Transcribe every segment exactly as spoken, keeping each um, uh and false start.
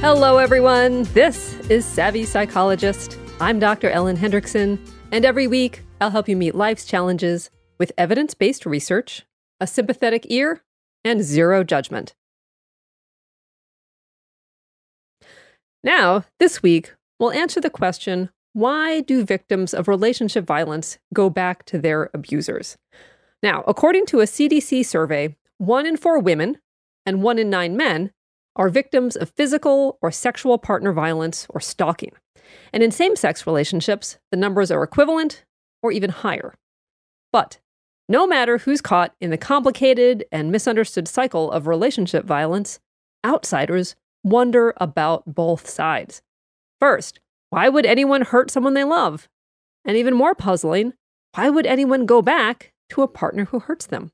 Hello, everyone. This is Savvy Psychologist. I'm Doctor Ellen Hendriksen, and every week I'll help you meet life's challenges with evidence-based research, a sympathetic ear, and zero judgment. Now, this week, we'll answer the question, why do victims of relationship violence go back to their abusers? Now, according to a C D C survey, one in four women and one in nine men are victims of physical or sexual partner violence or stalking. And in same-sex relationships, the numbers are equivalent or even higher. But no matter who's caught in the complicated and misunderstood cycle of relationship violence, outsiders wonder about both sides. First, why would anyone hurt someone they love? And even more puzzling, why would anyone go back to a partner who hurts them?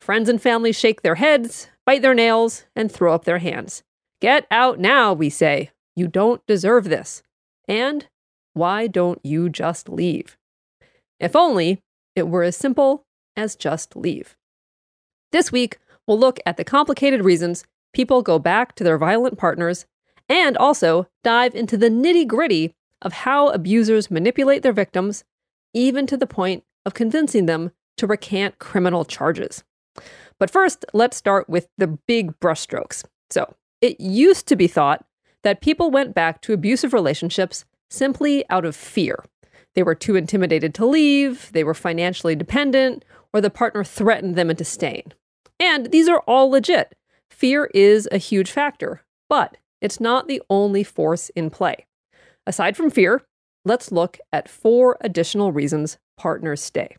Friends and family shake their heads, bite their nails, and throw up their hands. Get out now, we say. You don't deserve this. And why don't you just leave? If only it were as simple as just leave. This week, we'll look at the complicated reasons people go back to their violent partners and also dive into the nitty-gritty of how abusers manipulate their victims, even to the point of convincing them to recant criminal charges. But first, let's start with the big brushstrokes. So, it used to be thought that people went back to abusive relationships simply out of fear. They were too intimidated to leave, they were financially dependent, or the partner threatened them into staying. And these are all legit. Fear is a huge factor, but it's not the only force in play. Aside from fear, let's look at four additional reasons partners stay.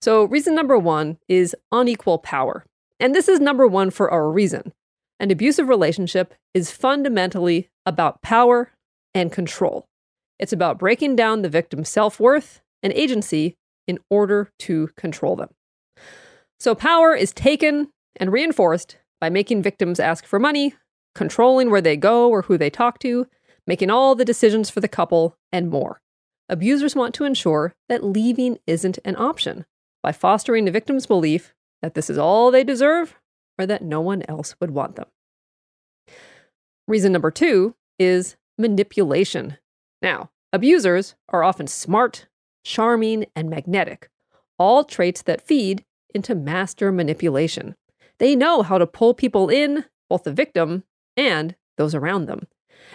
So reason number one is unequal power. And this is number one for a reason. An abusive relationship is fundamentally about power and control. It's about breaking down the victim's self-worth and agency in order to control them. So power is taken and reinforced by making victims ask for money, controlling where they go or who they talk to, making all the decisions for the couple, and more. Abusers want to ensure that leaving isn't an option by fostering the victim's belief that this is all they deserve or that no one else would want them. Reason number two is manipulation. Now, abusers are often smart, charming, and magnetic, all traits that feed into master manipulation. They know how to pull people in, both the victim and those around them.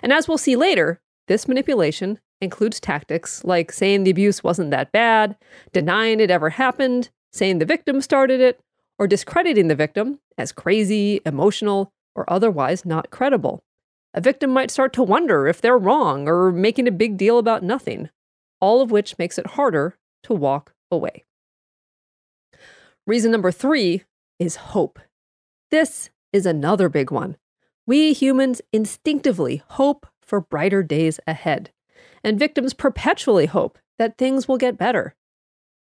And as we'll see later, this manipulation includes tactics like saying the abuse wasn't that bad, denying it ever happened, saying the victim started it, or discrediting the victim as crazy, emotional, or otherwise not credible. A victim might start to wonder if they're wrong or making a big deal about nothing, all of which makes it harder to walk away. Reason number three is hope. This is another big one. We humans instinctively hope for brighter days ahead, and victims perpetually hope that things will get better.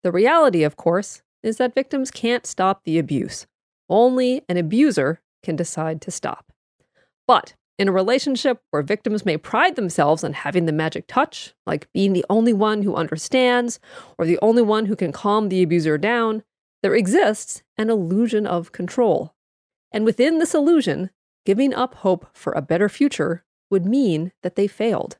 The reality, of course, is that victims can't stop the abuse. Only an abuser can decide to stop. But in a relationship where victims may pride themselves on having the magic touch, like being the only one who understands or the only one who can calm the abuser down, there exists an illusion of control. And within this illusion, giving up hope for a better future would mean that they failed.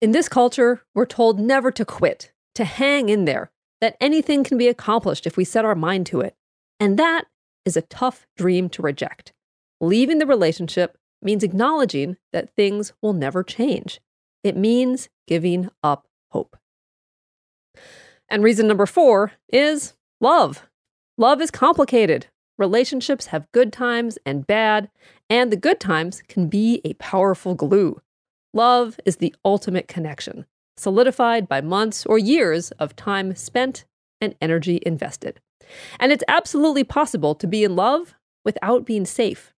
In this culture, we're told never to quit, to hang in there, that anything can be accomplished if we set our mind to it. And that is a tough dream to reject. Leaving the relationship means acknowledging that things will never change. It means giving up hope. And reason number four is love. Love is complicated. Relationships have good times and bad, and the good times can be a powerful glue. Love is the ultimate connection, solidified by months or years of time spent and energy invested. And it's absolutely possible to be in love without being safe.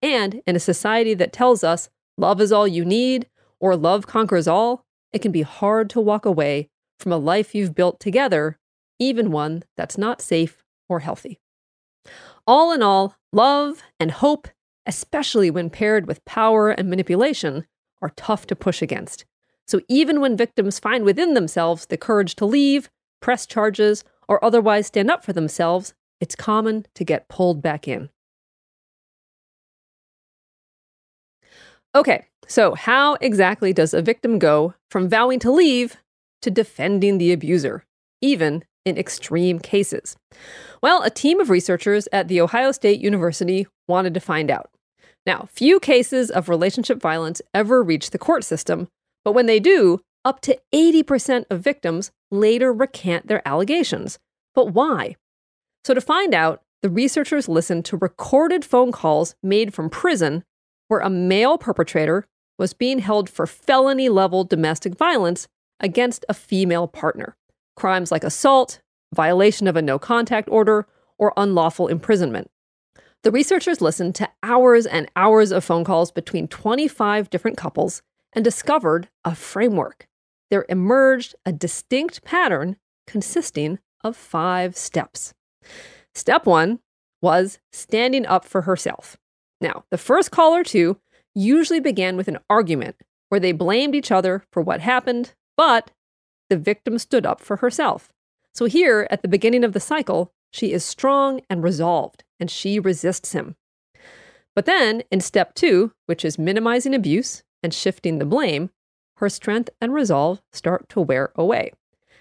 And in a society that tells us love is all you need or love conquers all, it can be hard to walk away from a life you've built together, even one that's not safe or healthy. All in all, love and hope, especially when paired with power and manipulation, are tough to push against. So even when victims find within themselves the courage to leave, press charges, or otherwise stand up for themselves, it's common to get pulled back in. Okay, so how exactly does a victim go from vowing to leave to defending the abuser, even in extreme cases? Well, a team of researchers at The Ohio State University wanted to find out. Now, few cases of relationship violence ever reach the court system, but when they do, up to eighty percent of victims later recant their allegations. But why? So to find out, the researchers listened to recorded phone calls made from prison where a male perpetrator was being held for felony-level domestic violence against a female partner. Crimes like assault, violation of a no-contact order, or unlawful imprisonment. The researchers listened to hours and hours of phone calls between twenty-five different couples and discovered a framework. There emerged a distinct pattern consisting of five steps. Step one was standing up for herself. Now, the first call or two usually began with an argument where they blamed each other for what happened, but the victim stood up for herself. So here, at the beginning of the cycle, she is strong and resolved, and she resists him. But then, in step two, which is minimizing abuse and shifting the blame, her strength and resolve start to wear away.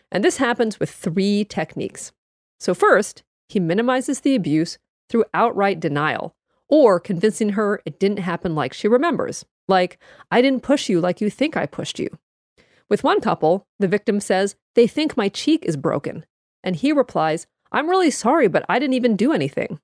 And this happens with three techniques. So first, he minimizes the abuse through outright denial, or convincing her it didn't happen like she remembers, like, I didn't push you like you think I pushed you. With one couple, the victim says, they think my cheek is broken. And he replies, I'm really sorry, but I didn't even do anything.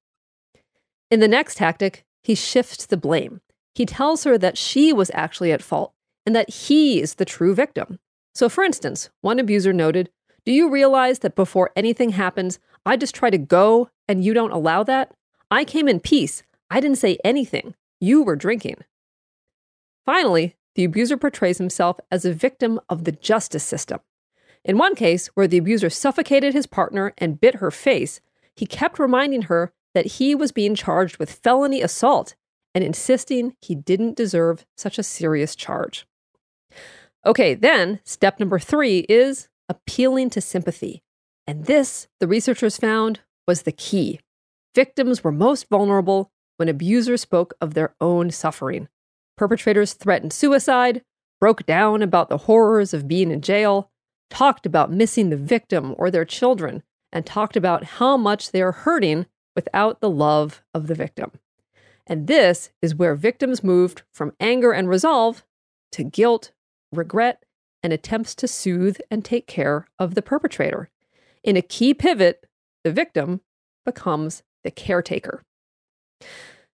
In the next tactic, he shifts the blame. He tells her that she was actually at fault and that he is the true victim. So for instance, one abuser noted, do you realize that before anything happens, I just try to go and you don't allow that? I came in peace. I didn't say anything. You were drinking. Finally, the abuser portrays himself as a victim of the justice system. In one case, where the abuser suffocated his partner and bit her face, he kept reminding her that he was being charged with felony assault and insisting he didn't deserve such a serious charge. Okay, then step number three is appealing to sympathy. And this, the researchers found, was the key. Victims were most vulnerable when abusers spoke of their own suffering. Perpetrators threatened suicide, broke down about the horrors of being in jail, talked about missing the victim or their children, and talked about how much they are hurting without the love of the victim. And this is where victims moved from anger and resolve to guilt, regret, and attempts to soothe and take care of the perpetrator. In a key pivot, the victim becomes the caretaker.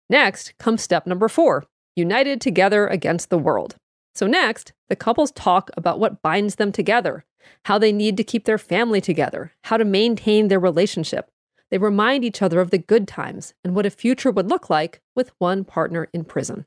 Next comes step number four. United together against the world. So next, the couples talk about what binds them together, how they need to keep their family together, how to maintain their relationship. They remind each other of the good times and what a future would look like with one partner in prison.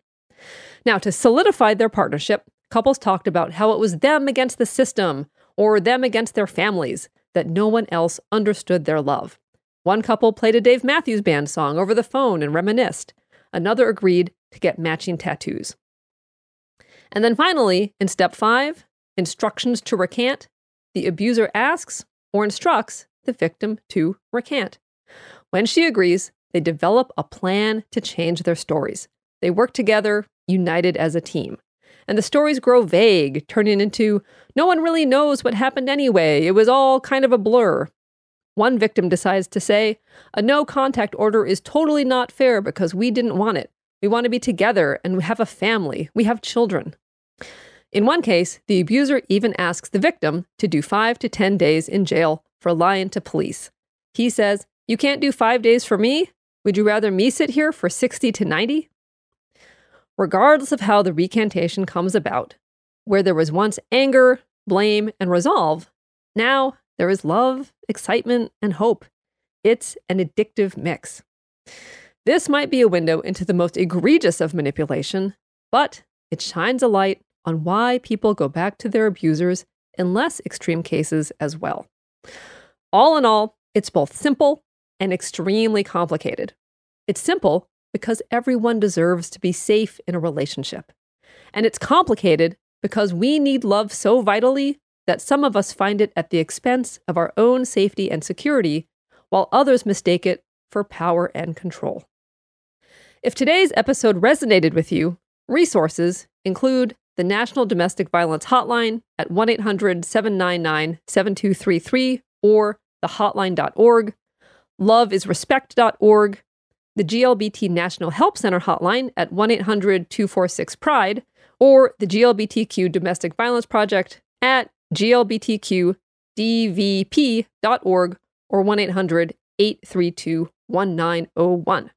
Now, to solidify their partnership, couples talked about how it was them against the system or them against their families, that no one else understood their love. One couple played a Dave Matthews Band song over the phone and reminisced. Another agreed to get matching tattoos. And then finally, in step five, instructions to recant, the abuser asks or instructs the victim to recant. When she agrees, they develop a plan to change their stories. They work together, united as a team. And the stories grow vague, turning into, no one really knows what happened anyway. It was all kind of a blur. One victim decides to say, a no-contact order is totally not fair because we didn't want it. We want to be together and we have a family. We have children. In one case, the abuser even asks the victim to do five to ten days in jail for lying to police. He says, you can't do five days for me? Would you rather me sit here for sixty to ninety? Regardless of how the recantation comes about, where there was once anger, blame, and resolve, now there is love, excitement, and hope. It's an addictive mix. This might be a window into the most egregious of manipulation, but it shines a light on why people go back to their abusers in less extreme cases as well. All in all, it's both simple and extremely complicated. It's simple because everyone deserves to be safe in a relationship. And it's complicated because we need love so vitally that some of us find it at the expense of our own safety and security, while others mistake it for power and control. If today's episode resonated with you, Resources include the National Domestic Violence Hotline at one eight hundred, seven nine nine, seven two three three or the hotline dot org, love is respect dot org, the G L B T National Help Center hotline at one eight hundred, two four six, PRIDE, or the G L B T Q Domestic Violence Project at G L B T Q D V P dot org or one eight hundred, eight three two, one nine zero one.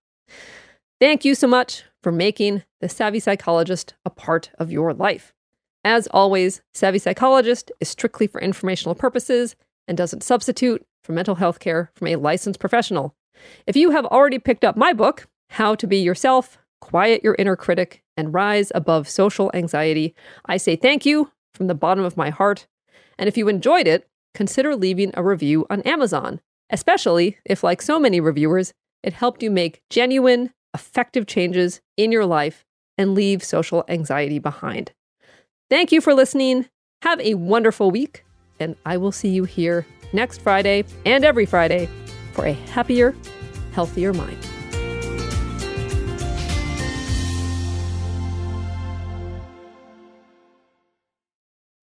Thank you so much for making the Savvy Psychologist a part of your life. As always, Savvy Psychologist is strictly for informational purposes and doesn't substitute for mental health care from a licensed professional. If you have already picked up my book, How to Be Yourself, Quiet Your Inner Critic, and Rise Above Social Anxiety, I say thank you from the bottom of my heart. And if you enjoyed it, consider leaving a review on Amazon, especially if, like so many reviewers, it helped you make genuine, effective changes in your life and leave social anxiety behind. Thank you for listening. Have a wonderful week, and I will see you here next Friday and every Friday for a happier, healthier mind.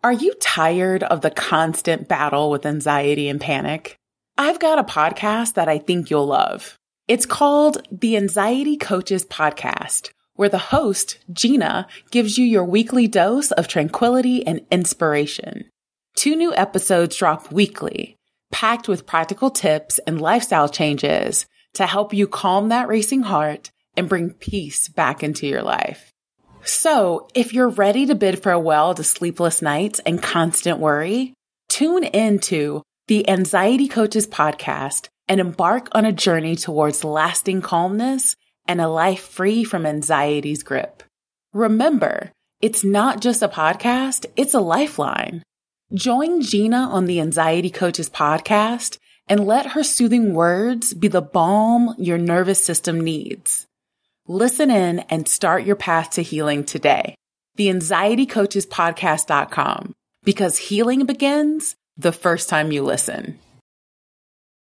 Are you tired of the constant battle with anxiety and panic? I've got a podcast that I think you'll love. It's called The Anxiety Coaches Podcast, where the host, Gina, gives you your weekly dose of tranquility and inspiration. Two new episodes drop weekly, packed with practical tips and lifestyle changes to help you calm that racing heart and bring peace back into your life. So, if you're ready to bid farewell to sleepless nights and constant worry, tune into The Anxiety Coaches Podcast and embark on a journey towards lasting calmness and a life free from anxiety's grip. Remember, it's not just a podcast, it's a lifeline. Join Gina on the Anxiety Coaches Podcast and let her soothing words be the balm your nervous system needs. Listen in and start your path to healing today. the anxiety coaches podcast dot com, because healing begins the first time you listen.